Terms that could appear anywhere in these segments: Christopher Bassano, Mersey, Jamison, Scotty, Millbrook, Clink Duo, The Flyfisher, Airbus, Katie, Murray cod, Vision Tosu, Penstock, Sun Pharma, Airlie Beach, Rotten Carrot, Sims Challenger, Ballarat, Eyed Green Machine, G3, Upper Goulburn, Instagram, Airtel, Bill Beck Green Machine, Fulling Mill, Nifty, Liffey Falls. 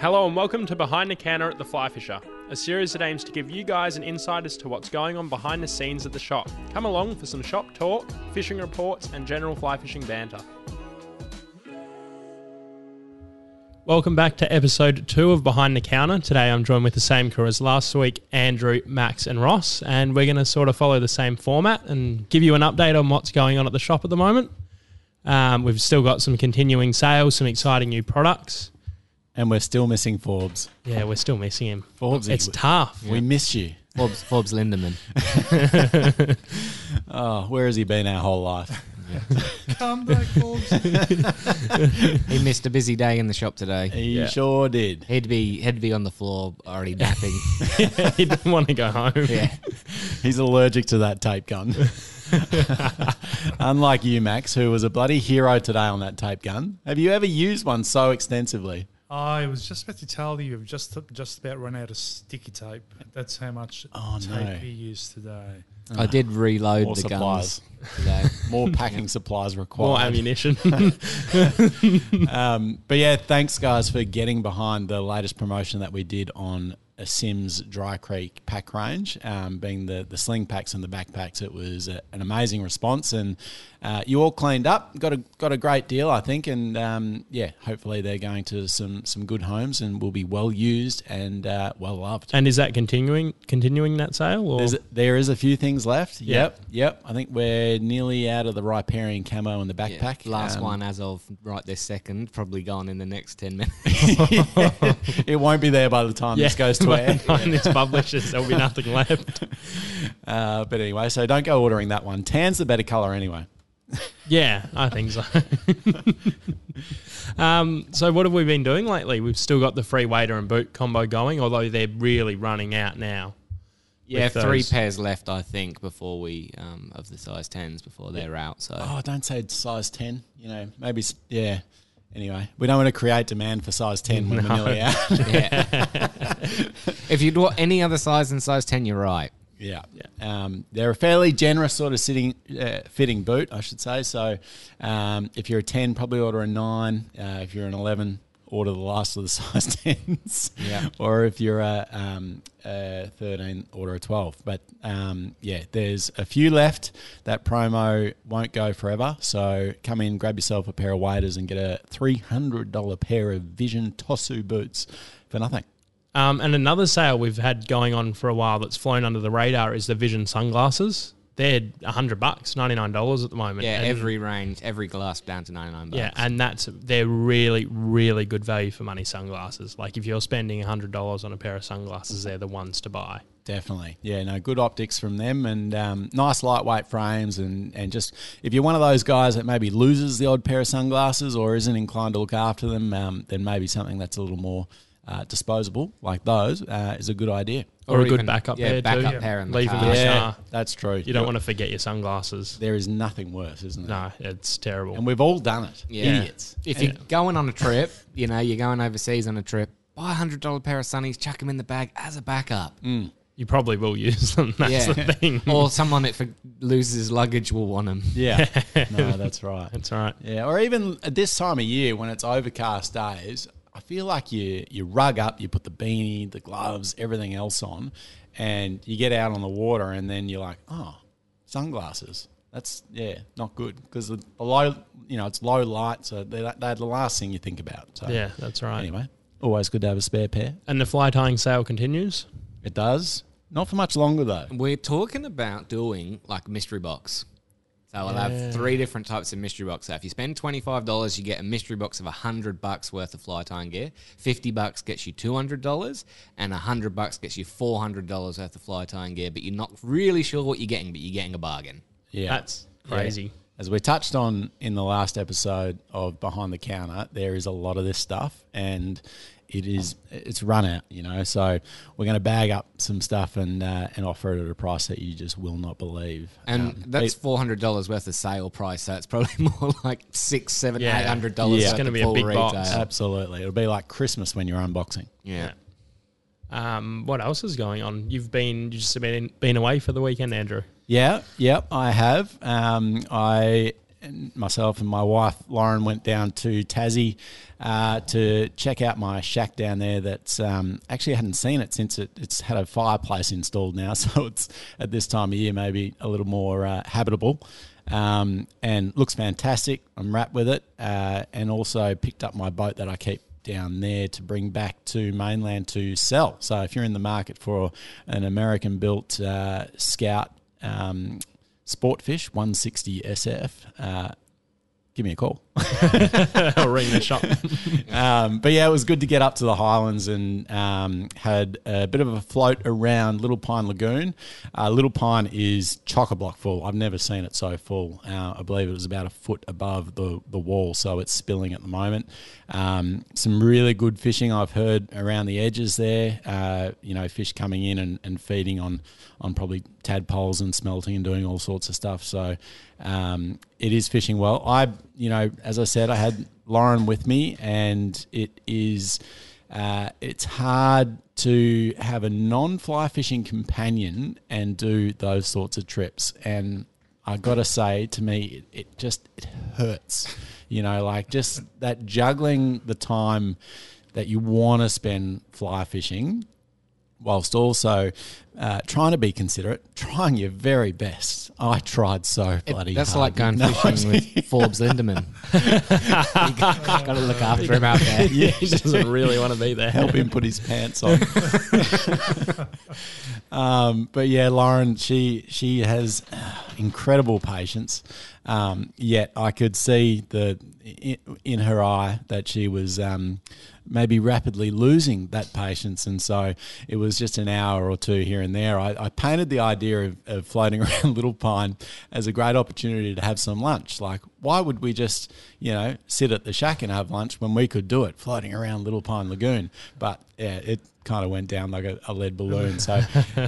Hello and welcome to Behind the Counter at The Flyfisher, a series that aims to give you guys an insight as to what's going on behind the scenes at the shop. Come along for some shop talk, fishing reports and general fly fishing banter. Welcome back to episode 2 of Behind the Counter. Today I'm joined with the same crew as last week, Andrew, Max and Ross, and we're going to sort of follow the same format and give you an update on what's going on at the shop at the moment. We've still got some continuing sales, some exciting new products. And we're still missing Forbes. Yeah, we're still missing him. Forbes, it's tough. Yeah. We miss you. Forbes Lindeman. Oh, where has he been our whole life? Yeah. Come back, Forbes. He missed a busy day in the shop today. He sure did. He'd be on the floor already napping. Yeah, he didn't want to go home. Yeah. He's allergic to that tape gun. Unlike you, Max, who was a bloody hero today on that tape gun. Have you ever used one so extensively? I was just about to tell you, we've just about run out of sticky tape. That's how much tape we used today. I did reload more the supplies. Guns today. More packing supplies required. More ammunition. But yeah, thanks guys for getting behind the latest promotion that we did on A Sims Dry Creek pack range, being the sling packs and the backpacks. It was an amazing response, and you all cleaned up, got a great deal, I think, and yeah, hopefully they're going to some good homes and will be well used and well loved. And is that continuing that sale? Or? There is a few things left. Yeah. Yep. I think we're nearly out of the riparian camo and the backpack. Yeah, last one as of right this second, probably gone in the next 10 minutes. It won't be there by the time this goes to it's publishers, there'll be nothing left. But anyway, so don't go ordering that one. Tan's the better colour anyway. Yeah, I think so. So what have we been doing lately? We've still got the free wader and boot combo going, although they're really running out now. Yeah, 3 pairs left, I think, before we of the size 10s before they're out. So don't say size 10. You know, maybe yeah. Anyway, we don't want to create demand for size 10 when we're nearly out. If you'd want any other size than size 10, you're right. Yeah. They're a fairly generous sort of fitting boot, I should say. So if you're a 10, probably order a 9. If you're an 11, order the last of the size 10s. Yeah. Or if you're a 13, order a 12. But, yeah, there's a few left. That promo won't go forever. So come in, grab yourself a pair of waders and get a $300 pair of Vision Tosu boots for nothing. And another sale we've had going on for a while that's flown under the radar is the Vision sunglasses. They're $100, $99 at the moment. Yeah, and every range, every glass down to $99. Yeah, and they're really, really good value for money sunglasses. Like if you're spending $100 on a pair of sunglasses, they're the ones to buy. Definitely. Yeah, no, good optics from them and nice lightweight frames and just if you're one of those guys that maybe loses the odd pair of sunglasses or isn't inclined to look after them, then maybe something that's a little more disposable like those is a good idea. Or a good backup pair too. Backup pair in the car. Yeah, that's true. You don't want to forget your sunglasses. There is nothing worse, isn't it? No, it's terrible. And we've all done it. Yeah. Idiots. If you're going on a trip, you know, you're going overseas on a trip, buy a $100 pair of sunnies, chuck them in the bag as a backup. Mm. You probably will use them, that's the thing. Or someone that loses luggage will want them. Yeah. No, that's right. That's right. Yeah, or even at this time of year when it's overcast days, I feel like you rug up, you put the beanie, the gloves, everything else on, and you get out on the water and then you're like, oh, sunglasses. That's, not good because it's low light, so they're the last thing you think about. So yeah, that's right. Anyway, always good to have a spare pair. And the fly tying sale continues? It does. Not for much longer though. We're talking about doing like mystery box. So I'll have 3 different types of mystery box. So if you spend $25, you get a mystery box of $100 worth of fly tying gear. $50 gets you $200, and $100 gets you $400 worth of fly tying gear. But you're not really sure what you're getting, but you're getting a bargain. Yeah, that's crazy. Yeah. As we touched on in the last episode of Behind the Counter, there is a lot of this stuff, and it's run out, you know. So we're going to bag up some stuff and offer it at a price that you just will not believe. And that's $400 worth of sale price, so it's probably more like $600, $700, $800. Yeah, it's going to be a big box. Absolutely. It'll be like Christmas when you're unboxing. Yeah. What else is going on? You've just been away for the weekend, Andrew. Yeah, I have. I and myself and my wife Lauren went down to Tassie to check out my shack down there. That's actually I hadn't seen it since it's had a fireplace installed now, so it's at this time of year maybe a little more habitable. And looks fantastic. I'm wrapped with it, and also picked up my boat that I keep down there to bring back to mainland to sell. So if you're in the market for an American-built Scout Sportfish 160 SF, give me a call. I'll ring the shop. But yeah, it was good to get up to the Highlands and had a bit of a float around Little Pine Lagoon. Little Pine is chock-a-block full. I've never seen it so full. I believe it was about a foot above the wall, so it's spilling at the moment. Some really good fishing I've heard around the edges there. You know, fish coming in and feeding on probably tadpoles and smelting and doing all sorts of stuff. So it is fishing well. You know, as I said, I had Lauren with me, and it is it's hard to have a non-fly fishing companion and do those sorts of trips. And I got to say, to me, it hurts, you know, like just that juggling the time that you want to spend fly fishing whilst also trying to be considerate, trying your very best. I tried so bloody hard. That's like going fishing with Forbes Lindeman. You got to look after him out there. Yeah, he doesn't really want to be there. Help him put his pants on. But yeah, Lauren, she has incredible patience. Yet I could see in her eye that she was maybe rapidly losing that patience, and so it was just an hour or two here and there. I painted the idea of floating around Little Pine as a great opportunity to have some lunch. Like, why would we just, you know, sit at the shack and have lunch when we could do it floating around Little Pine Lagoon? But yeah, it kind of went down like a lead balloon. So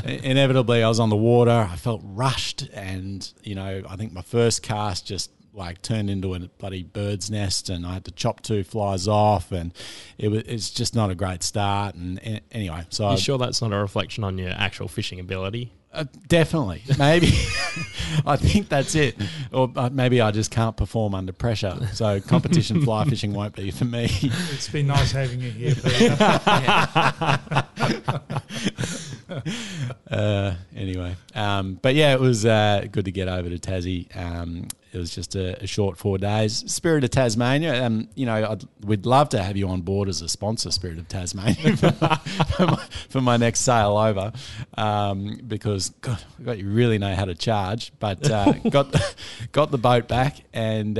inevitably I was on the water. I felt rushed, and you know, I think my first cast just like turned into a bloody bird's nest, and I had to chop two flies off, and it's just not a great start. And anyway, so sure that's not a reflection on your actual fishing ability? Definitely, maybe. I think that's it, or maybe I just can't perform under pressure. So competition fly fishing won't be for me. It's been nice having you here, Peter. Anyway, but yeah, it was good to get over to Tassie. It was just a short 4 days. Spirit of Tasmania, you know, we'd love to have you on board as a sponsor, Spirit of Tasmania, for my next sail over, because God, you really know how to charge. But got the boat back and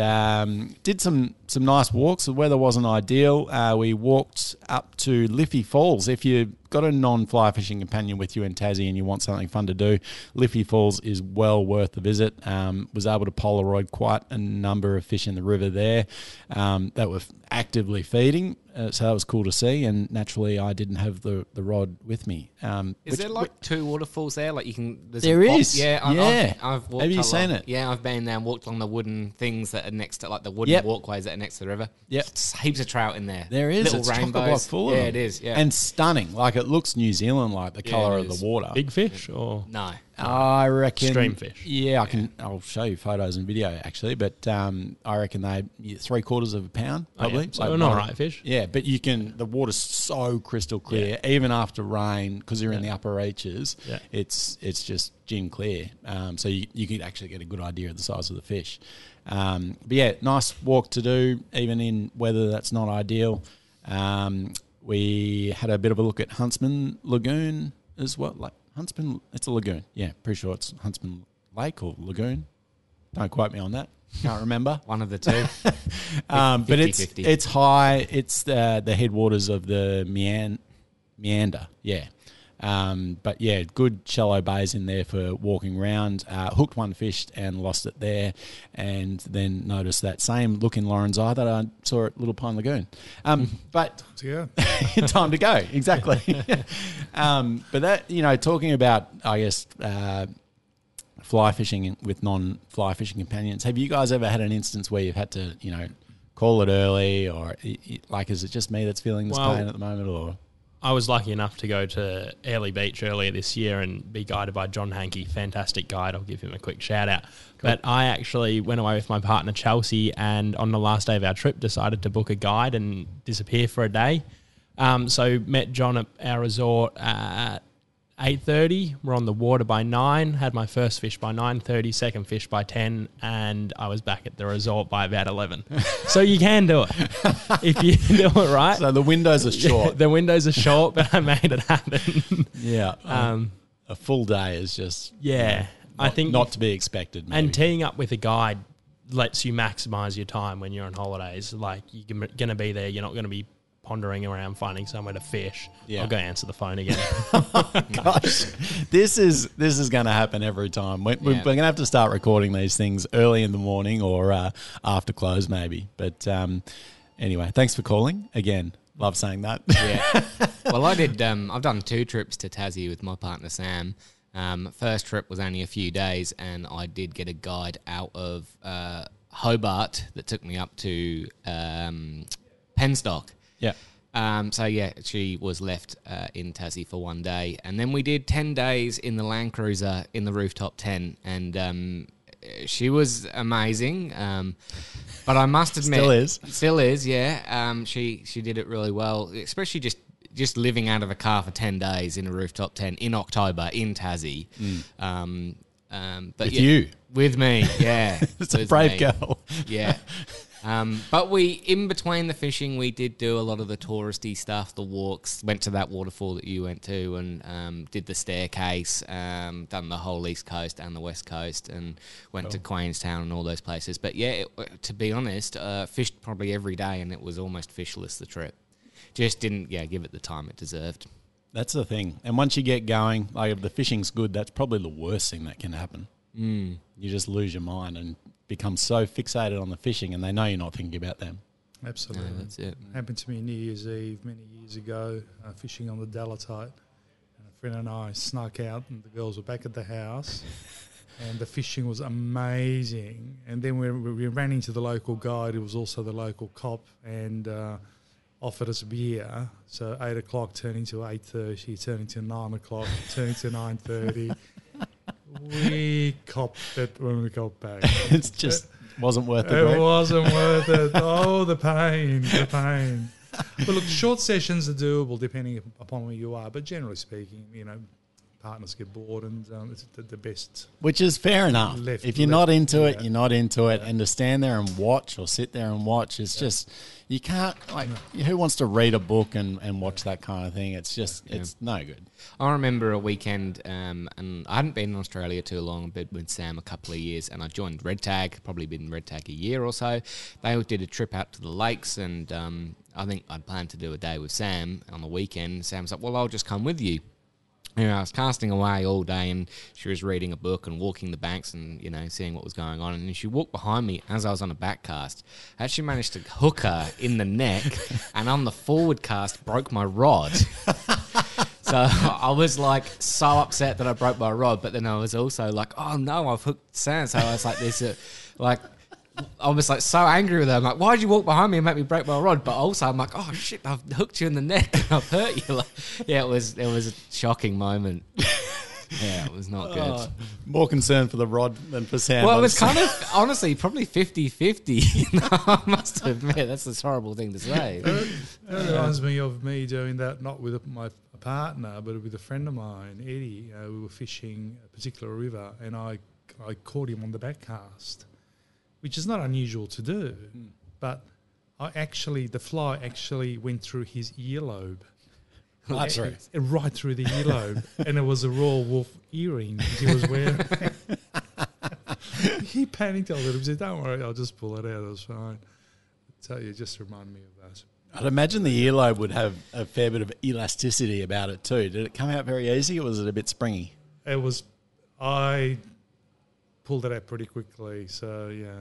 did some nice walks. The weather wasn't ideal. We walked up to Liffey Falls. If you got a non-fly fishing companion with you in Tassie and you want something fun to do, Liffey Falls is well worth the visit. Was able to Polaroid quite a number of fish in the river there that were actively feeding, so that was cool to see. And naturally I didn't have the rod with me. Is there like two waterfalls there? Like you can I've walked. Have you seen it? Yeah, I've been there and walked along the wooden things that are next to like the wooden walkways that are next to the river. Yeah, heaps of trout in there. There is little rainbows. Full of them. It is. Yeah, and stunning. Like it looks New Zealand, like the colour of the water. Big fish or no? I reckon stream fish. Yeah, I'll show you photos and video actually, but I reckon they 3/4 of a pound probably. Yeah. So like not right fish. Yeah, but you can. The water's so crystal clear, even after rain, because you're in the upper reaches. Yeah. It's just gin clear. So you could actually get a good idea of the size of the fish. But yeah, nice walk to do, even in weather that's not ideal. We had a bit of a look at Huntsman Lagoon as well, like. Huntsman, it's a lagoon. Yeah, pretty sure it's Huntsman Lake or Lagoon. Don't quote me on that. Can't remember. One of the two. 50. It's high. It's the headwaters of the meander. Yeah. But yeah, good shallow bays in there for walking around. Hooked one fish and lost it there, and then noticed that same look in Lauren's eye that I saw at Little Pine Lagoon. But time to go, exactly. But that, you know, talking about, I guess, fly fishing with non-fly fishing companions. Have you guys ever had an instance where you've had to, you know, call it early, or like, is it just me that's feeling this pain at the moment, or? I was lucky enough to go to Airlie Beach earlier this year and be guided by John Hankey, fantastic guide. I'll give him a quick shout out. Cool. But I actually went away with my partner Chelsea, and on the last day of our trip decided to book a guide and disappear for a day. So met John at our resort at 8:30. We're on the water by 9, had my first fish by 9:30, second fish by 10, and I was back at the resort by about 11. So you can do it if you do it right. So the windows are short. The windows are short, but I made it happen. Yeah. A full day is just... Yeah. I think... Not to be expected, maybe. And teeing up with a guide lets you maximise your time when you're on holidays. Like, you're going to be there, you're not going to be pondering around finding somewhere to fish. Yeah. I'll go answer the phone again. Gosh, this is going to happen every time. We're going to have to start recording these things early in the morning or after close maybe. But anyway, thanks for calling again. Love saying that. Yeah. Well, I did. I've done 2 trips to Tassie with my partner Sam. First trip was only a few days, and I did get a guide out of Hobart that took me up to Penstock. Yeah. So, yeah, she was left in Tassie for one day. And then we did 10 days in the Land Cruiser in the rooftop tent. And she was amazing. But I must admit... Still is. Still is, yeah. She did it really well, especially just living out of a car for 10 days in a rooftop tent in October in Tassie. Mm. But with you. With me, yeah. It's a brave girl. Yeah. But in between the fishing, we did do a lot of the touristy stuff, the walks, went to that waterfall that you went to, and did the staircase, done the whole East Coast and the West Coast, and went to Queenstown and all those places. But yeah, to be honest, fished probably every day, and it was almost fishless, the trip. Just didn't give it the time it deserved. That's the thing. And once you get going, like if the fishing's good, that's probably the worst thing that can happen. Mm. You just lose your mind and become so fixated on the fishing, and they know you're not thinking about them. Absolutely. No, that's it. Happened to me New Year's Eve many years ago, fishing on the Dalatite. And a friend and I snuck out, and the girls were back at the house, and the fishing was amazing. And then we ran into the local guide, who was also the local cop, and offered us a beer. So 8 o'clock turned into 8:30, turned into 9 o'clock, turned into 9:30. We copped it when we got back. It just wasn't worth it. It wasn't worth it. Oh, the pain, the pain. But look, short sessions are doable depending upon where you are. But generally speaking, partners get bored, and it's the best. Which is fair enough. If you're not into it, you're not into it. Yeah. And to stand there and watch or sit there and watch, it's just, you can't, who wants to read a book and watch that kind of thing? It's just, it's no good. I remember a weekend, and I hadn't been in Australia too long, I've been with Sam a couple of years, and I joined Red Tag, probably been in Red Tag a year or so. They did a trip out to the lakes, and I think I'd planned to do a day with Sam on the weekend. Sam's like, well, I'll just come with you. I was casting away all day, and she was reading a book and walking the banks and, seeing what was going on. And she walked behind me as I was on a back cast. I actually managed to hook her in the neck, and on the forward cast, broke my rod. So I was, so upset that I broke my rod. But then I was also like, oh, no, I've hooked Sam. So I was like this, I was so angry with her. I'm like, why did you walk behind me and make me break my rod? But also I'm like, oh shit, I've hooked you in the neck and I've hurt you. It was a shocking moment. Yeah, it was not good. More concerned for the rod than for Sam. Well, it was kind of, honestly, probably 50-50. I must admit, that's a horrible thing to say. It reminds me of me doing that, not with my partner, but with a friend of mine, Eddie. We were fishing a particular river, and I caught him on the backcast, which is not unusual to do, but the fly actually went through his earlobe. Right through. Right through the earlobe, and it was a Royal Wolf earring he was wearing. He panicked a little bit, said, don't worry, I'll just pull it out, it was fine. I tell you, it just reminded me of that. I'd imagine the earlobe would have a fair bit of elasticity about it too. Did it come out very easy, or was it a bit springy? I pulled it out pretty quickly, so yeah.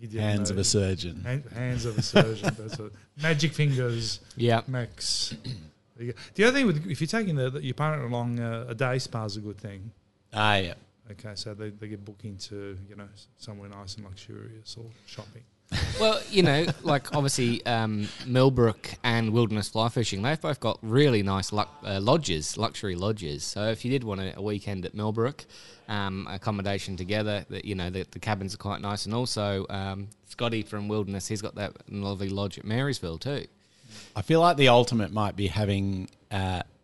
He didn't hands know. Of a surgeon. Hands of a surgeon. That's what. Magic fingers. Yeah, Max. The other thing, if you're taking your partner along, a day spa is a good thing. Yeah. Okay, so they get booked into somewhere nice and luxurious or shopping. Well, you know, like obviously Millbrook and Wilderness Fly Fishing, they've both got really nice luxury lodges. So if you did want a weekend at Millbrook, accommodation together, that, you know, the cabins are quite nice. And also Scotty from Wilderness, he's got that lovely lodge at Marysville too. I feel like the ultimate might be having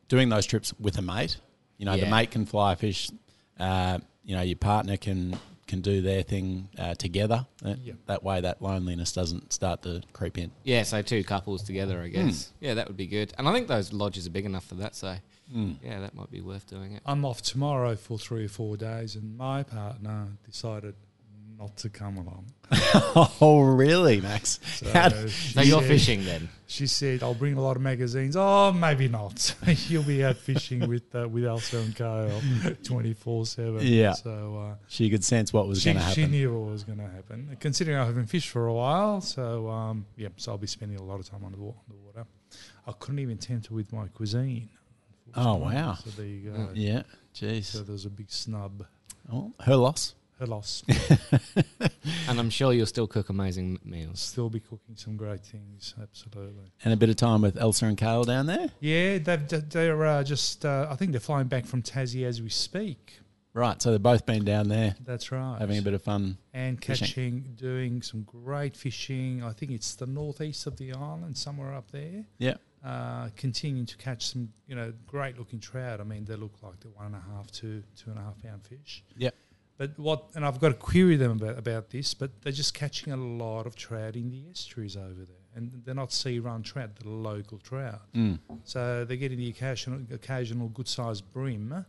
doing those trips with a mate. You know, yeah. The mate can fly fish. You know, your partner can do their thing together. Yep. That way, that loneliness doesn't start to creep in. Yeah, so two couples together, I guess. Mm. Yeah, that would be good. And I think those lodges are big enough for that, so yeah, that might be worth doing it. I'm off tomorrow for 3 or 4 days, and my partner decided not to come along. Oh, really, Max? So you're fishing then? She said, I'll bring a lot of magazines. Oh, maybe not. You'll be out fishing with Elsa and Kyle 24/7. Yeah. So she could sense what was going to happen. She knew what was going to happen, considering I haven't fished for a while. So I'll be spending a lot of time on the water. I couldn't even tempt her with my cuisine. Oh, wow. So there you go. Yeah, jeez. So there's a big snub. Oh, her loss. A loss. And I'm sure you'll still cook amazing meals. Still be cooking some great things, absolutely. And a bit of time with Elsa and Kale down there? Yeah, they're just I think they're flying back from Tassie as we speak. Right, so they've both been down there. That's right. Having a bit of fun. And doing some great fishing. I think it's the northeast of the island, somewhere up there. Yeah. Continuing to catch some, you know, great looking trout. I mean, they look like the 1.5 to 2.5 pound fish. Yeah. But and I've got to query them about this, but they're just catching a lot of trout in the estuaries over there. And they're not sea-run trout, they're local trout. Mm. So they're getting the occasional good-sized bream,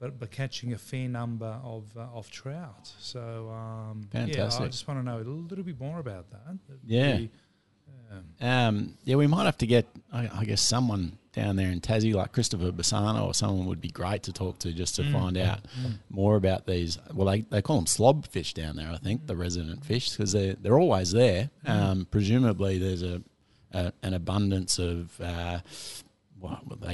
but catching a fair number of trout. So, fantastic. Yeah, I just want to know a little bit more about that. Yeah, we might have to get, I guess, someone down there in Tassie, like Christopher Bassano or someone would be great to talk to just to find out more about these. Well, they call them slob fish down there, I think, the resident fish, because they're always there. Presumably there's an abundance of,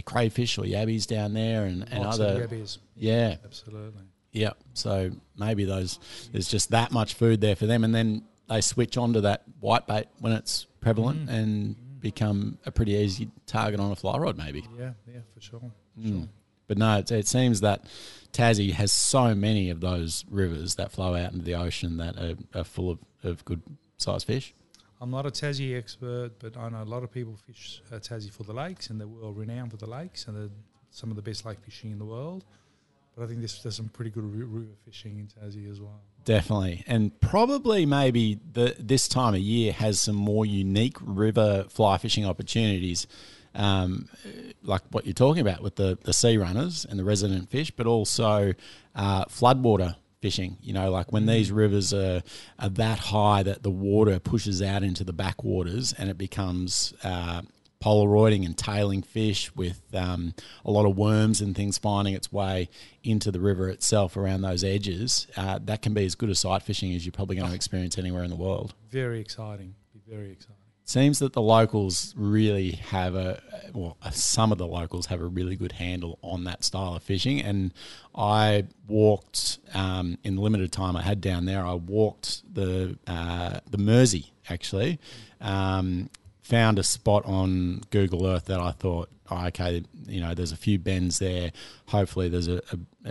crayfish or yabbies down there and other. Yabbies. Yeah. Absolutely. Yeah, so maybe there's just that much food there for them, and then they switch onto that whitebait when it's prevalent and become a pretty easy target on a fly rod, maybe. Yeah, for sure. Sure. But no, it seems that Tassie has so many of those rivers that flow out into the ocean that are full of good-sized fish. I'm not a Tassie expert, but I know a lot of people fish Tassie for the lakes, and they're world-renowned for the lakes, and they're some of the best lake fishing in the world. But I think there's some pretty good river fishing in Tassie as well. Definitely. And probably maybe this time of year has some more unique river fly fishing opportunities, like what you're talking about with the sea runners and the resident fish, but also floodwater fishing. You know, like when these rivers are that high that the water pushes out into the backwaters and it becomes polaroiding and tailing fish with a lot of worms and things finding its way into the river itself around those edges, that can be as good a sight fishing as you're probably going to experience anywhere in the world. Very exciting. Very exciting. Seems that the locals really have some of the locals have a really good handle on that style of fishing. And I walked, in the limited time I had down there, I walked the Mersey, actually, found a spot on Google Earth that I thought, okay, you know, there's a few bends there. Hopefully there's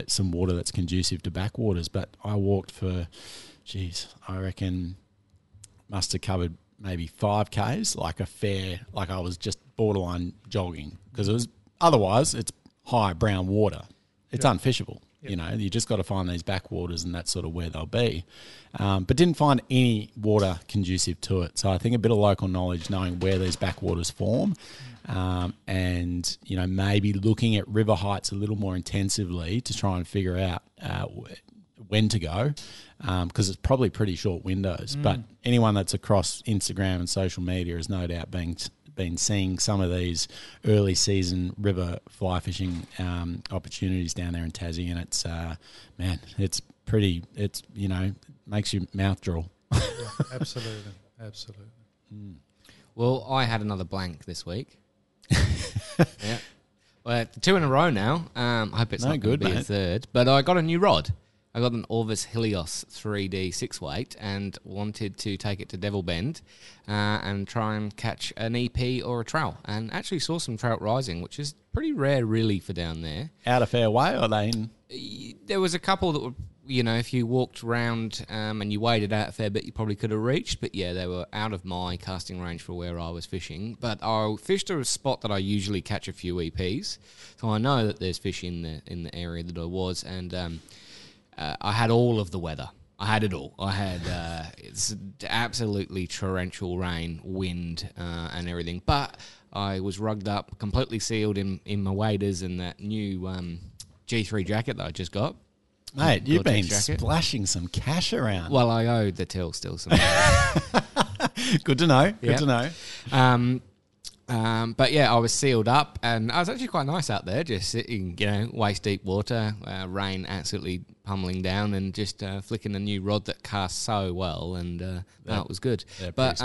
some water that's conducive to backwaters. But I walked for, I reckon must have covered maybe 5Ks, like I was just borderline jogging, because it was, otherwise it's high brown water. It's unfishable. You know, you just got to find these backwaters, and that's sort of where they'll be. But didn't find any water conducive to it. So I think a bit of local knowledge, knowing where these backwaters form, and, you know, maybe looking at river heights a little more intensively to try and figure out when to go, because it's probably pretty short windows. But anyone that's across Instagram and social media has no doubt been seeing some of these early season river fly fishing opportunities down there in Tassie, and it's you know, makes your mouth drool. Yeah, absolutely. Well, I had another blank this week. Yeah, well, 2 in a row now. I hope it's not going to be a third, but I got a new rod. I got an Orvis Helios 3D 6-weight and wanted to take it to Devil Bend and try and catch an EP or a trout, and actually saw some trout rising, which is pretty rare really for down there. Out of fair way, or they in? There was a couple that were, you know, if you walked round and you waded out a fair bit, you probably could have reached, but yeah, they were out of my casting range for where I was fishing. But I fished a spot that I usually catch a few EPs, so I know that there's fish in the area that I was, and... I had all of the weather. I had it all. I had it's absolutely torrential rain, wind, and everything. But I was rugged up, completely sealed in my waders and that new G3 jacket that I just got. Mate, you've been splashing some cash around. Well, I owed the till still some money. Good to know. Good to know. But yeah, I was sealed up, and I was actually quite nice out there, just sitting, you know, waist deep water, rain absolutely pummeling down, and just flicking a new rod that casts so well, and that was good. But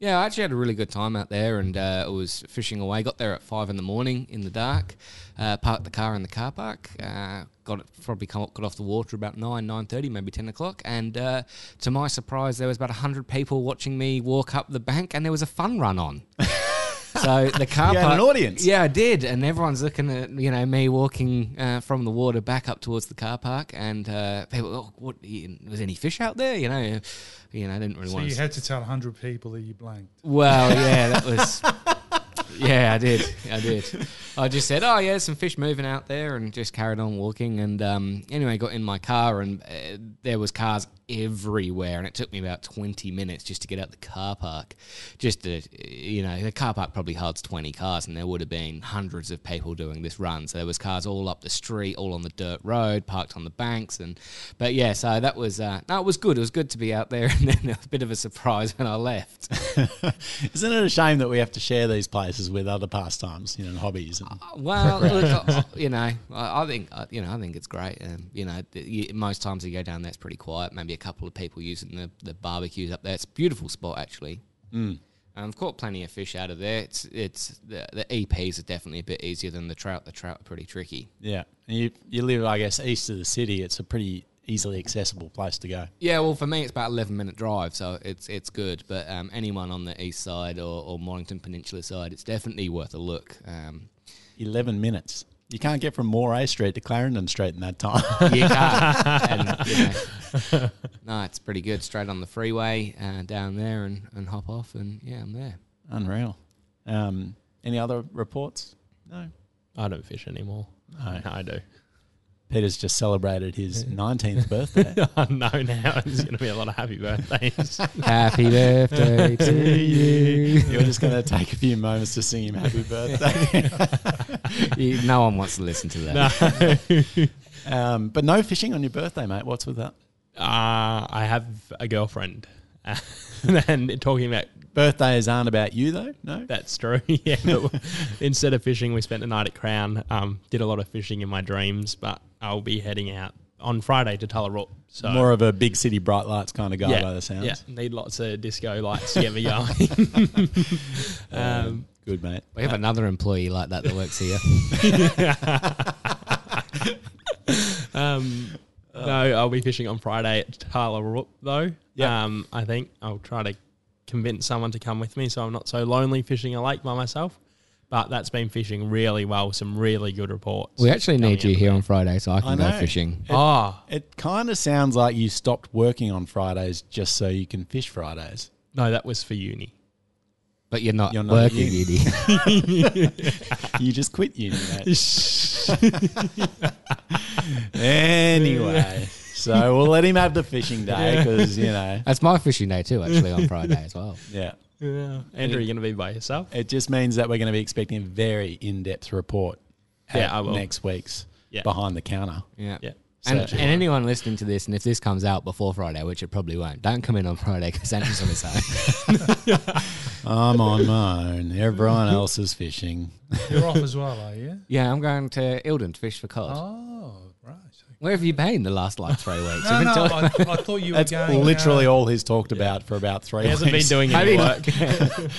yeah, I actually had a really good time out there, and I was fishing away. Got there at 5 in the morning in the dark, parked the car in the car park, got off the water about 9, 9:30, maybe 10 o'clock, and to my surprise, there was about 100 people watching me walk up the bank, and there was a fun run on. So the car park, you had an audience. Yeah, I did, and everyone's looking at, you know, me walking from the water back up towards the car park, and people, what was any fish out there? You know, I didn't really want. So you had to tell 100 people that you blanked. Well, yeah, that was. Yeah, I did. I just said, oh, yeah, some fish moving out there, and just carried on walking. And anyway, got in my car, and there was cars everywhere, and it took me about 20 minutes just to get out the car park. Just to, you know, the car park probably holds 20 cars, and there would have been hundreds of people doing this run. So there was cars all up the street, all on the dirt road, parked on the banks. But, yeah, so that was it was good. It was good to be out there, and then it was a bit of a surprise when I left. Isn't it a shame that we have to share these places with other pastimes, you know, and hobbies? And well, look, you know, I think it's great. You know, most times you go down there, it's pretty quiet. Maybe a couple of people using the barbecues up there. It's a beautiful spot, actually. Mm. I've caught plenty of fish out of there. It's the EPs are definitely a bit easier than the trout. The trout are pretty tricky. Yeah, and you live, I guess, east of the city. It's a pretty easily accessible place to go. Yeah, well, for me, it's about 11-minute drive, so it's good. But anyone on the east side or Mornington Peninsula side, it's definitely worth a look. 11 minutes. You can't get from Moray Street to Clarendon Street in that time. You can't. And, you know, no, it's pretty good. Straight on the freeway down there and hop off, and, yeah, I'm there. Unreal. Any other reports? No. I don't fish anymore. No, I do. Peter's just celebrated his 19th birthday. I know now. It's going to be a lot of happy birthdays. Happy birthday to you. You're just going to take a few moments to sing him happy birthday. No one wants to listen to that. No. But no fishing on your birthday, mate. What's with that? I have a girlfriend. And talking about... Birthdays aren't about you, though, no? That's true, yeah. But instead of fishing, we spent the night at Crown. Did a lot of fishing in my dreams, but I'll be heading out on Friday to Tullaroop. So more of a big city bright lights kind of guy, by the sounds. Yeah, need lots of disco lights to get me going. Good, mate. We have another employee like that works here. No, I'll be fishing on Friday at Tullaroop, though. Yep. I think I'll try to convince someone to come with me so I'm not so lonely fishing a lake by myself. But that's been fishing really well, some really good reports. We actually need you here on Friday so I can go fishing. It kind of sounds like you stopped working on Fridays just so you can fish Fridays. No, that was for uni. But you're not working uni. You just quit uni, mate. Anyway, so we'll let him have the fishing day because, you know. That's my fishing day too, actually, on Friday as well. Yeah. Yeah. Andrew, you're going to be by yourself? It just means that we're going to be expecting a very in-depth report at next week's Behind the Counter. Yeah. Yeah. And anyone listening to this, and if this comes out before Friday, which it probably won't, don't come in on Friday because Andrew's on his own. I'm on my own. Everyone else is fishing. You're off as well, are you? Yeah, I'm going to Eildon to fish for cod. Oh, right. Okay. Where have you been the last like 3 weeks? I thought you were going. That's literally all he's talked about for about 3 weeks. He hasn't been doing any work.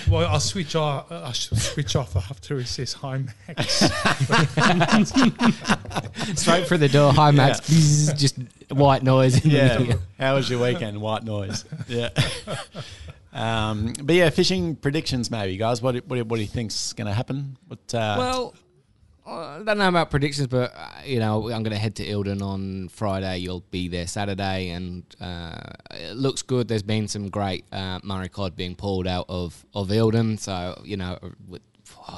Well, I'll switch off. I should switch off after he says hi, Max. Straight for the door. Hi, Max. Bzz, just white noise. Yeah. How was your weekend? White noise. Yeah. But yeah, fishing predictions, maybe, guys. What do you think's going to happen? What, well, I don't know about predictions, but you know, I'm going to head to Eildon on Friday. You'll be there Saturday, and it looks good. There's been some great Murray cod being pulled out of Eildon, so you know,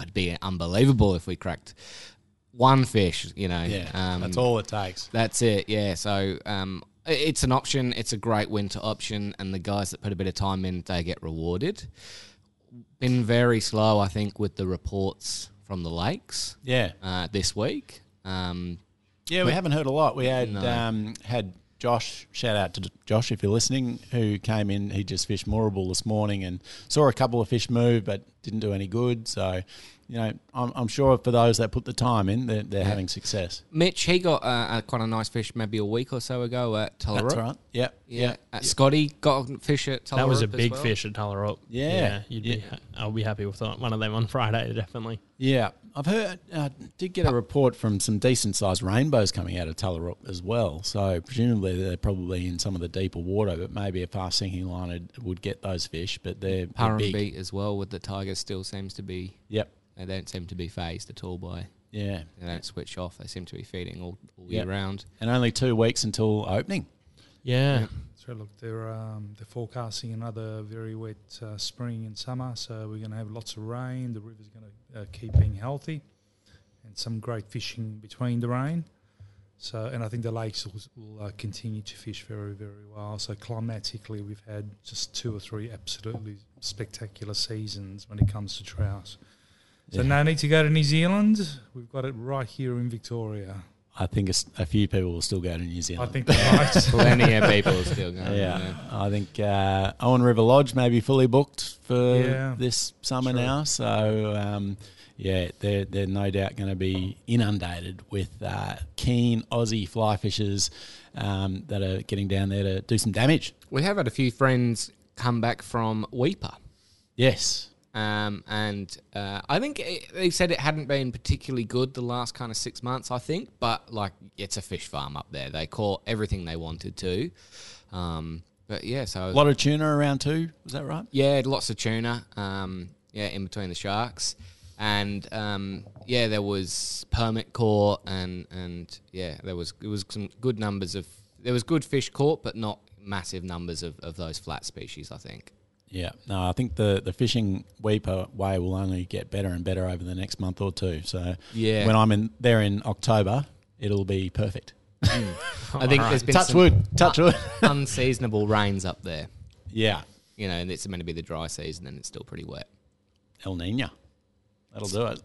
it'd be unbelievable if we cracked one fish. You know, yeah, that's all it takes. That's it. Yeah, so. It's an option. It's a great winter option, and the guys that put a bit of time in, they get rewarded. Been very slow, I think, with the reports from the lakes. Yeah, this week. Yeah, we haven't heard a lot. We had had Josh. Shout out to Josh if you're listening, who came in. He just fished Moorabool this morning and saw a couple of fish move, but didn't do any good. So. You know, I'm sure for those that put the time in, they're having success. Mitch, he got quite a nice fish maybe a week or so ago at Tullaroop. That's right. Yeah. Scotty got a fish at Tullaroop. That was a big fish at Tullaroop. Yeah. I'll be happy with one of them on Friday, definitely. Yeah. I've heard, did get a report from some decent sized rainbows coming out of Tullaroop as well. So presumably they're probably in some of the deeper water, but maybe a fast sinking line would get those fish. But they're big. Beat as well with the tiger still seems to be. Yep. They don't seem to be phased at all by. Yeah. They don't switch off. They seem to be feeding all year round. And only 2 weeks until opening. Yeah. So, look, they're forecasting another very wet spring and summer, so we're going to have lots of rain. The river's going to keep being healthy and some great fishing between the rain. So, and I think the lakes will continue to fish very, very well. So climatically, we've had just 2 or 3 absolutely spectacular seasons when it comes to trout. So no need to go to New Zealand. We've got it right here in Victoria. I think a few people will still go to New Zealand. I think plenty of people will still go. Yeah, I think Owen River Lodge may be fully booked for this summer now. So they're no doubt going to be inundated with keen Aussie fly fishers that are getting down there to do some damage. We have had a few friends come back from Weeper. Yes. And I think they said it hadn't been particularly good the last kind of 6 months, I think. But, like, it's a fish farm up there. They caught everything they wanted to. But, yeah, so... A lot of tuna around too, was that right? Yeah, lots of tuna, in between the sharks. And, there was permit caught and there was some good numbers of... There was good fish caught, but not massive numbers of those flat species, I think. Yeah, no, I think the fishing Weeper way will only get better and better over the next month or two. So when I'm in there in October, it'll be perfect. I think there's been touch wood. Unseasonable rains up there. Yeah. You know, and it's meant to be the dry season and it's still pretty wet. El Nino. That'll do it.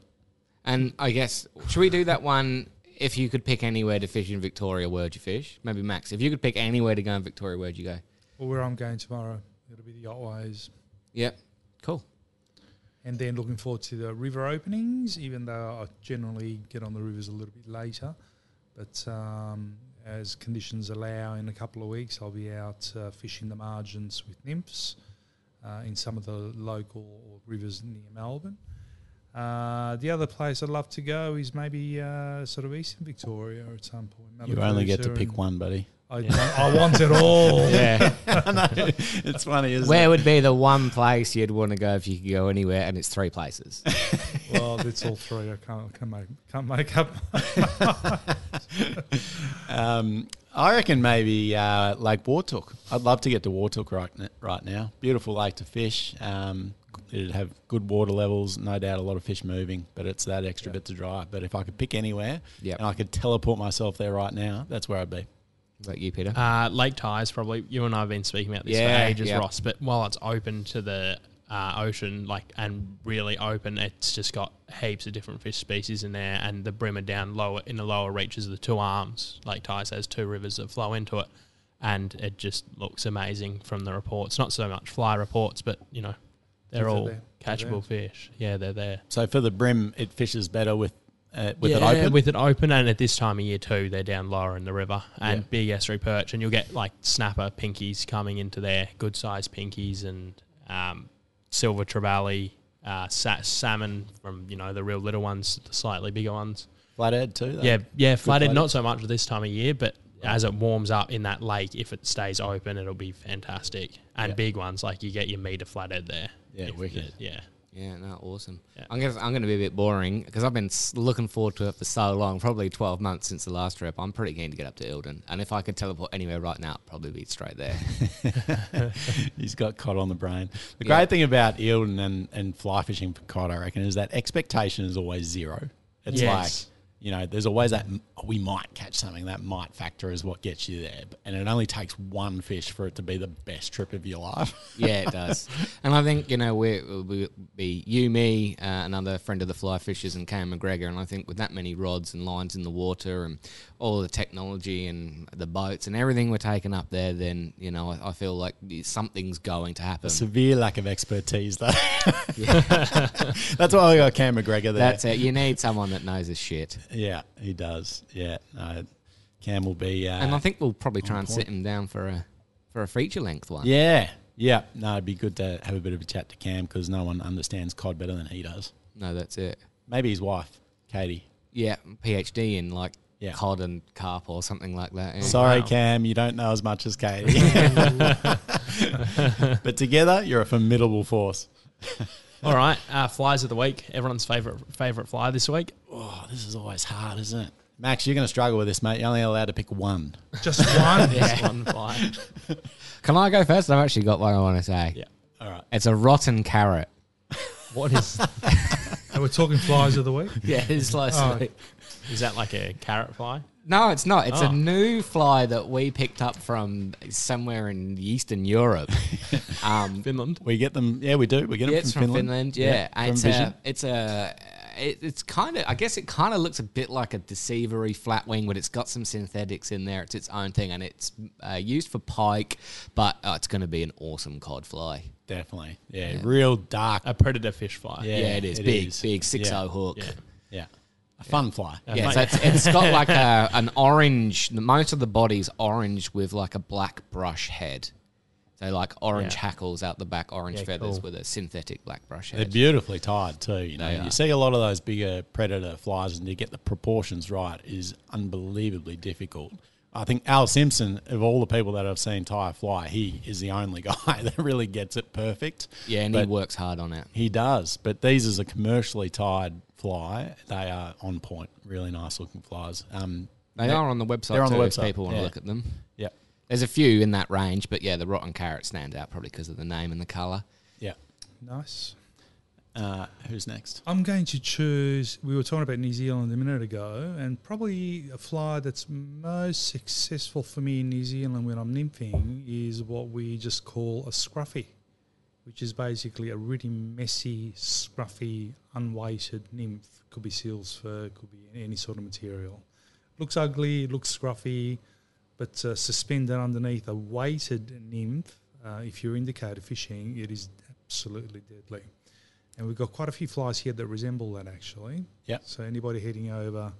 And I guess, should we do that one, if you could pick anywhere to fish in Victoria, where'd you fish? Maybe Max, if you could pick anywhere to go in Victoria, where'd you go? Well, where I'm going tomorrow. It'll be the Otways. Yep, cool. And then looking forward to the river openings, even though I generally get on the rivers a little bit later. But as conditions allow, in a couple of weeks, I'll be out fishing the margins with nymphs in some of the local rivers near Melbourne. The other place I'd love to go is maybe sort of eastern Victoria at some point. You only get to pick one, buddy. I want it all. Yeah. No, it's funny, isn't it? Where would be the one place you'd want to go if you could go anywhere, and it's 3 places? Well, it's all 3. I can't make up. I reckon maybe Lake Wartook. I'd love to get to Wartook right now. Beautiful lake to fish. It'd have good water levels, no doubt a lot of fish moving, but it's that extra bit to dry. But if I could pick anywhere and I could teleport myself there right now, that's where I'd be. About you, Peter? Lake Tyes, probably. You and I have been speaking about this for ages, Ross, but while it's open to the ocean, and really open, it's just got heaps of different fish species in there, and the brim are down lower in the lower reaches of the 2 arms. Lake Tyes has 2 rivers that flow into it, and it just looks amazing from the reports. Not so much fly reports, but, you know, they're all catchable fish. Yeah, they're there. So for the brim, it fishes better with with an open, and at this time of year too, they're down lower in the river and big estuary perch, and you'll get like snapper pinkies coming into there, good sized pinkies, and silver trevally, salmon from, you know, the real little ones, the slightly bigger ones. Flathead too? Though. Yeah, flathead, not so much at this time of year, but as it warms up in that lake, if it stays open, it'll be fantastic. And big ones, like you get your metre flathead there. Yeah, wicked. Yeah, no, awesome. Yeah. I'm going to be a bit boring because I've been looking forward to it for so long, probably 12 months since the last trip. I'm pretty keen to get up to Eildon. And if I could teleport anywhere right now, it'd probably be straight there. He's got cod on the brain. The great thing about Eildon and fly fishing for cod, I reckon, is that expectation is always zero. It's like, you know, there's always that we might catch something, that might factor is what gets you there. And it only takes one fish for it to be the best trip of your life. Yeah, it does. And I think, you know, we'll be you, me, another friend of the Fly Fishers and Cam McGregor. And I think with that many rods and lines in the water and all the technology and the boats and everything we're taking up there, then, you know, I feel like something's going to happen. A severe lack of expertise, though. That's why we got Cam McGregor there. That's it. You need someone that knows his shit. Yeah, he does. Yeah, no, Cam will be... and I think we'll probably try and sit him down for a feature-length one. Yeah. No, it'd be good to have a bit of a chat to Cam because no one understands cod better than he does. No, that's it. Maybe his wife, Katie. Yeah, PhD in, like, cod and carp or something like that. Yeah. Sorry, Cam, you don't know as much as Katie. But together, you're a formidable force. All right, flies of the week. Everyone's favourite fly this week. Oh, this is always hard, isn't it? Max, you're going to struggle with this, mate. You're only allowed to pick one. Just one? Just one fly. Can I go first? I've actually got one I want to say. Yeah, all right. It's a rotten carrot. What is... And we're talking flies of the week? Yeah, it's flies of the week. Is that like a carrot fly? No, it's not. It's a new fly that we picked up from somewhere in Eastern Europe. Finland. We get them. Yeah, we do. We get them from Finland. Yeah. It's kind of, I guess it kind of looks a bit like a deceivery flat wing, but it's got some synthetics in there. It's its own thing, and it's used for pike, but it's going to be an awesome cod fly. Definitely. Yeah, real dark. A predator fish fly. Yeah, it is. Big 6.0 hook. Yeah. A fun fly. Yeah, so it's got like an orange, most of the body's orange with like a black brush head. So like orange hackles out the back, orange feathers with a synthetic black brush head. They're beautifully tied too, you know. You see a lot of those bigger predator flies and to get the proportions right is unbelievably difficult. I think Al Simpson, of all the people that I've seen tie a fly, he is the only guy that really gets it perfect. Yeah, and he works hard on it. He does, but these is a commercially tied fly. They are on point, really nice looking flies. They are on the website too if people want to look at them. Yep. There's a few in that range, but yeah, the rotten carrot stands out probably because of the name and the colour. Yeah. Nice. Who's next? I'm going to choose, we were talking about New Zealand a minute ago, and probably a fly that's most successful for me in New Zealand when I'm nymphing is what we just call a scruffy, which is basically a really messy, scruffy, unweighted nymph. Could be seal's fur, could be any sort of material. Looks ugly, looks scruffy, but suspended underneath a weighted nymph, if you're indicator fishing, it is absolutely deadly. And we've got quite a few flies here that resemble that, actually. Yeah. So anybody heading over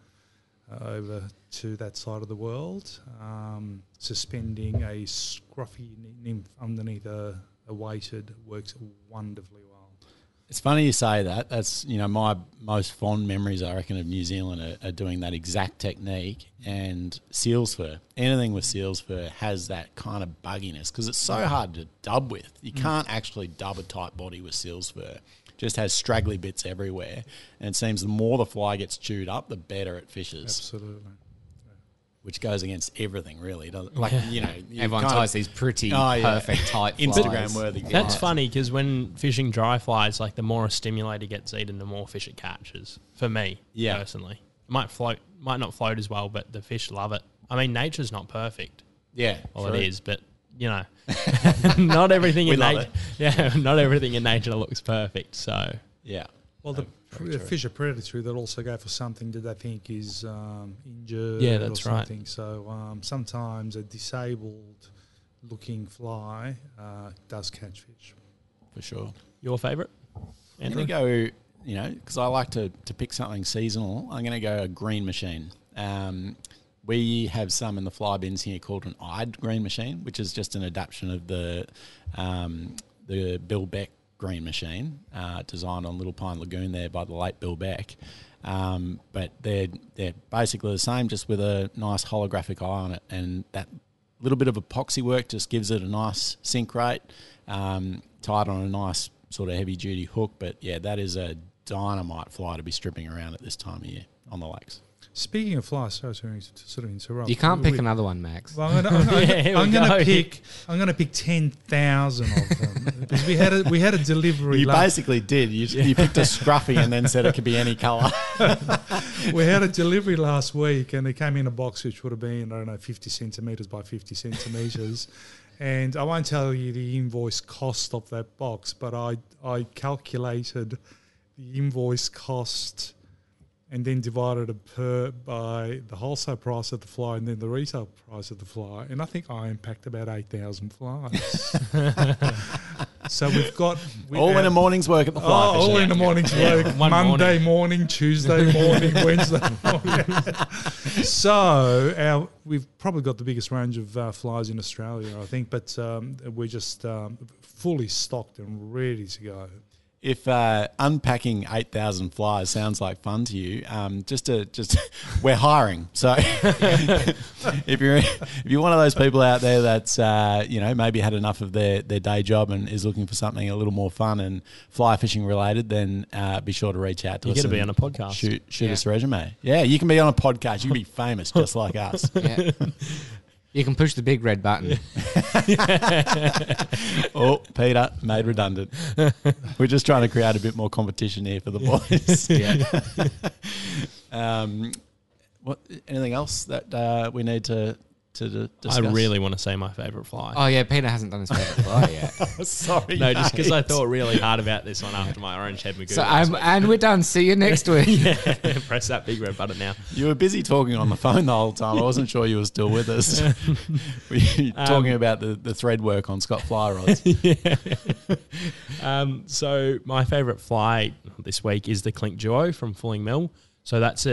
to that side of the world, suspending a scruffy nymph underneath a weighted works wonderfully well. It's funny you say that. That's, you know, my most fond memories, I reckon, of New Zealand are doing that exact technique. And seal's fur, anything with seal's fur has that kind of bugginess because it's so hard to dub with. You can't actually dub a tight body with seal's fur. Just has straggly bits everywhere, and it seems the more the fly gets chewed up, the better it fishes. Absolutely. Yeah. Which goes against everything, really. Like, you know, everyone ties these pretty, perfect, tight flies. Instagram-worthy. That's funny because when fishing dry flies, like the more a stimulator gets eaten, the more fish it catches. For me, personally, it might float, might not float as well, but the fish love it. I mean, nature's not perfect. Yeah, well, it is, but. You know, not everything in nature looks perfect. So well, the fish are predatory. They'll also go for something that they think is injured. Yeah, that's or something. Right. So sometimes a disabled-looking fly does catch fish, for sure. Your favourite? I'm going to go you know, because I like to pick something seasonal, I'm going to go a green machine. We have some in the fly bins here called an eyed green machine, which is just an adaptation of the Bill Beck green machine, designed on Little Pine Lagoon there by the late Bill Beck. But they're basically the same, just with a nice holographic eye on it, and that little bit of epoxy work just gives it a nice sink rate, tied on a nice sort of heavy duty hook. But yeah, that is a dynamite fly to be stripping around at this time of year on the lakes. Speaking of flies, sorry to sort of interrupt. You can't pick another one, Max. Well, I'm going to pick 10,000 of them because we had a delivery. You basically did. You picked a scruffy and then said it could be any colour. We had a delivery last week, and it came in a box which would have been, I don't know, 50 centimetres by 50 centimetres. And I won't tell you the invoice cost of that box, but I calculated the invoice cost and then divided it by the wholesale price of the fly and then the retail price of the fly. And I think I unpacked about 8,000 flies. So we've got... all in a morning's work at the fly. All in a morning's work. Monday morning, Tuesday morning, Wednesday morning. So we've probably got the biggest range of flies in Australia, I think. But we're just fully stocked and ready to go. If unpacking 8,000 flies sounds like fun to you, just we're hiring. So if you're one of those people out there that's you know, maybe had enough of their day job and is looking for something a little more fun and fly fishing related, then be sure to reach out to us. You got to be on a podcast. Shoot us a resume. Yeah, you can be on a podcast. You can be famous just like us. Yeah. You can push the big red button. Oh, Peter, made redundant. We're just trying to create a bit more competition here for the boys. Yeah. What? Anything else that we need to discuss? I really want to say my favourite fly. Oh, yeah, Peter hasn't done his favourite fly yet. Sorry, no, mate. Just because I thought really hard about this one after my orange head Magoo. So and we're done. See you next week. Yeah, press that big red button now. You were busy talking on the phone the whole time. I wasn't sure you were still with us. Were you talking about the thread work on Scott fly rods? Yeah. So my favourite fly this week is the Clink Duo from Fulling Mill. So that's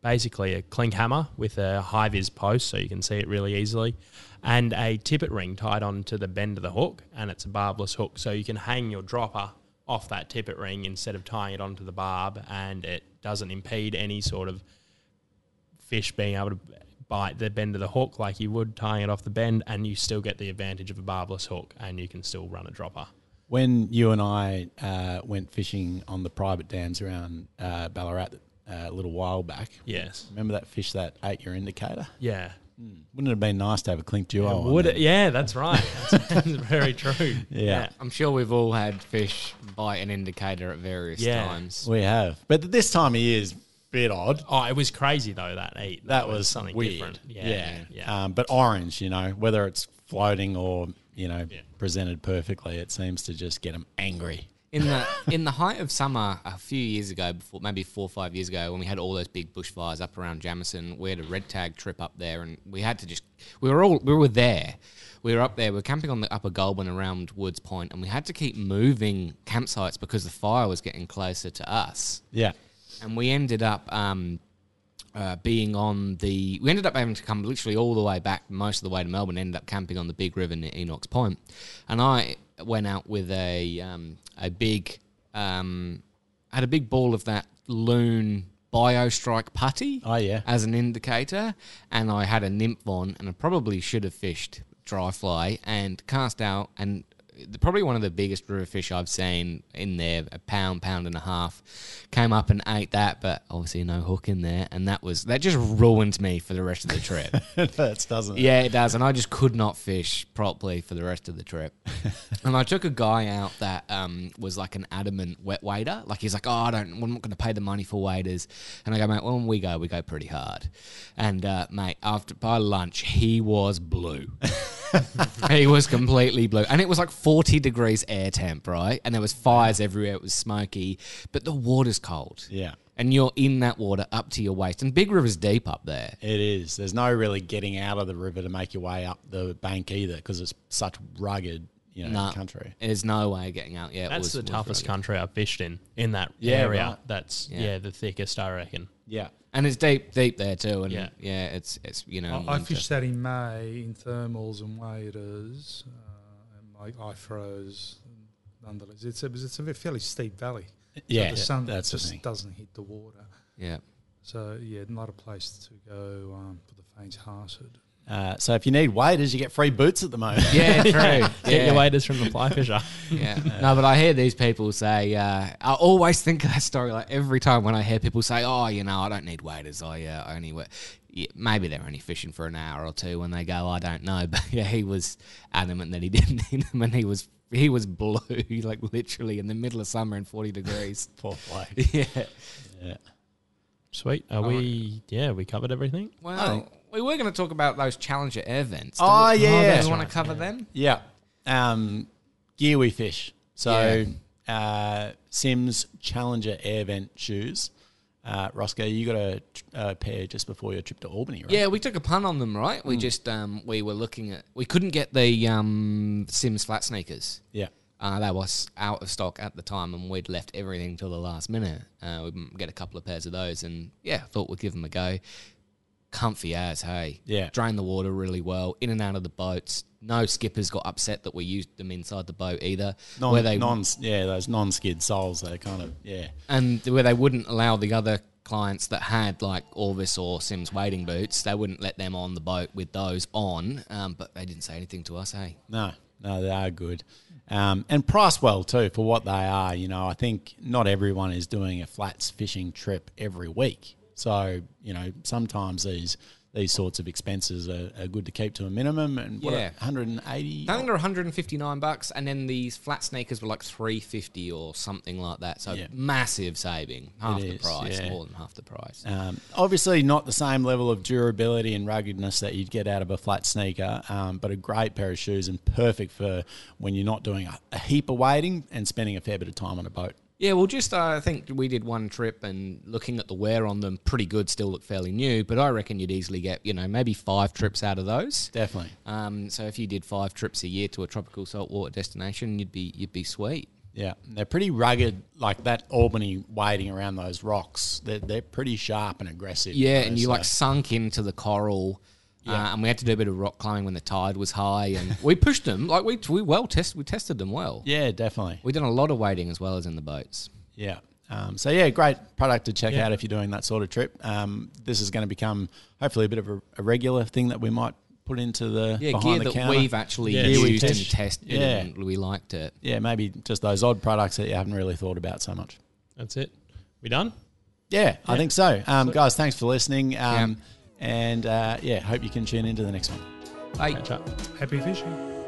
basically a clink hammer with a high-vis post, so you can see it really easily, and a tippet ring tied onto the bend of the hook, and it's a barbless hook. So you can hang your dropper off that tippet ring instead of tying it onto the barb, and it doesn't impede any sort of fish being able to bite the bend of the hook like you would tying it off the bend, and you still get the advantage of a barbless hook, and you can still run a dropper. When you and I went fishing on the private dams around Ballarat, a little while back. Yes. Remember that fish that ate your indicator? Yeah. Wouldn't it have been nice to have a Clink Duo on? Would it? Yeah, that's right. That's very true. Yeah. I'm sure we've all had fish bite an indicator at various times. We have. But this time of year is a bit odd. Oh, it was crazy though, that eat. That was something weird. Different. Yeah. But orange, you know, whether it's floating or, you know, presented perfectly, it seems to just get them angry. In the height of summer a few years ago, before maybe 4 or 5 years ago, when we had all those big bushfires up around Jamison, we had a Red Tag trip up there, and we had to just we were camping on the upper Goulburn around Woods Point, and we had to keep moving campsites because the fire was getting closer to us. Yeah, and we ended up we ended up having to come literally all the way back, most of the way to Melbourne, ended up camping on the Big River near Enoch's Point, and I went out with had a big ball of that Loon BioStrike putty as an indicator, and I had a nymph on, and I probably should have fished dry fly and cast out, and probably one of the biggest river fish I've seen in there, a pound and a half, came up and ate that, but obviously no hook in there, and that just ruined me for the rest of the trip. It does, and I just could not fish properly for the rest of the trip. And I took a guy out that was like an adamant wet waiter, like he's like, I'm not going to pay the money for waiters, and I go, mate, well, when we go pretty hard, and mate, by lunch he was blue. He was completely blue, and it was like 40 degrees air temp, right? And there was fires everywhere. It was smoky, but the water's cold. Yeah. And you're in that water up to your waist. And Big River's deep up there. It is. There's no really getting out of the river to make your way up the bank either, because it's such rugged country. There's no way of getting out. Yeah, that's the toughest country I've fished in that area. Right. That's the thickest, I reckon. Yeah, and it's deep there too. And it's I fished that in May in thermals and waders, and I froze. Nonetheless, it's a fairly steep valley. Yeah, so the sun just doesn't hit the water. Yeah, so not a place to go for the faint-hearted. So if you need waders, you get free boots at the moment. Yeah, true. Get your waders from the Flyfisher. No, but I hear these people say, I always think of that story. Like every time when I hear people say, I don't need waders. I only work. Yeah, maybe they're only fishing for an hour or two when they go, I don't know. But yeah, he was adamant that he didn't need them, and he was blue, like literally in the middle of summer in 40 degrees. Poor bloke. Yeah. Sweet. We covered everything. Wow. We were going to talk about those Challenger air vents. Do we want to cover them? Yeah. Gear we fish. So Sims Challenger air vent shoes. Roscoe, you got a pair just before your trip to Albany, right? Yeah, we took a punt on them, right? We just we were looking at – we couldn't get the Sims flat sneakers. Yeah. That was out of stock at the time, and we'd left everything till the last minute. We'd get a couple of pairs of those, and, thought we'd give them a go. Comfy as, hey. Yeah. Drain the water really well, in and out of the boats. No skippers got upset that we used them inside the boat either. Those non-skid soles, they kind of, And where they wouldn't allow the other clients that had like Orvis or Sims wading boots, they wouldn't let them on the boat with those on, but they didn't say anything to us, hey. No, they are good. And priced well too for what they are. I think not everyone is doing a flats fishing trip every week. So, sometimes these sorts of expenses are good to keep to a minimum. And $180? I think they're $159, and then these flat sneakers were like $350 or something like that. So massive saving, more than half the price. Obviously not the same level of durability and ruggedness that you'd get out of a flat sneaker, but a great pair of shoes and perfect for when you're not doing a heap of wading and spending a fair bit of time on a boat. Yeah, well, I think we did one trip, and looking at the wear on them, pretty good, still look fairly new, but I reckon you'd easily get, maybe 5 trips out of those. Definitely. So if you did 5 trips a year to a tropical saltwater destination, you'd be sweet. Yeah, they're pretty rugged, like that Albany wading around those rocks. They're pretty sharp and aggressive. Yeah, and you're like sunk into the coral. Yeah. And we had to do a bit of rock climbing when the tide was high, and we pushed them. Like we tested them well. Yeah, definitely. We done a lot of wading as well as in the boats. Yeah. Great product to check out if you're doing that sort of trip. This is going to become hopefully a bit of a regular thing that we might put into the behind the counter. Gear that we've actually used and tested, and we liked it. Yeah, maybe just those odd products that you haven't really thought about so much. That's it. We done? Yeah, I think so. Guys, thanks for listening. And hope you can tune into the next one. Bye. Happy fishing.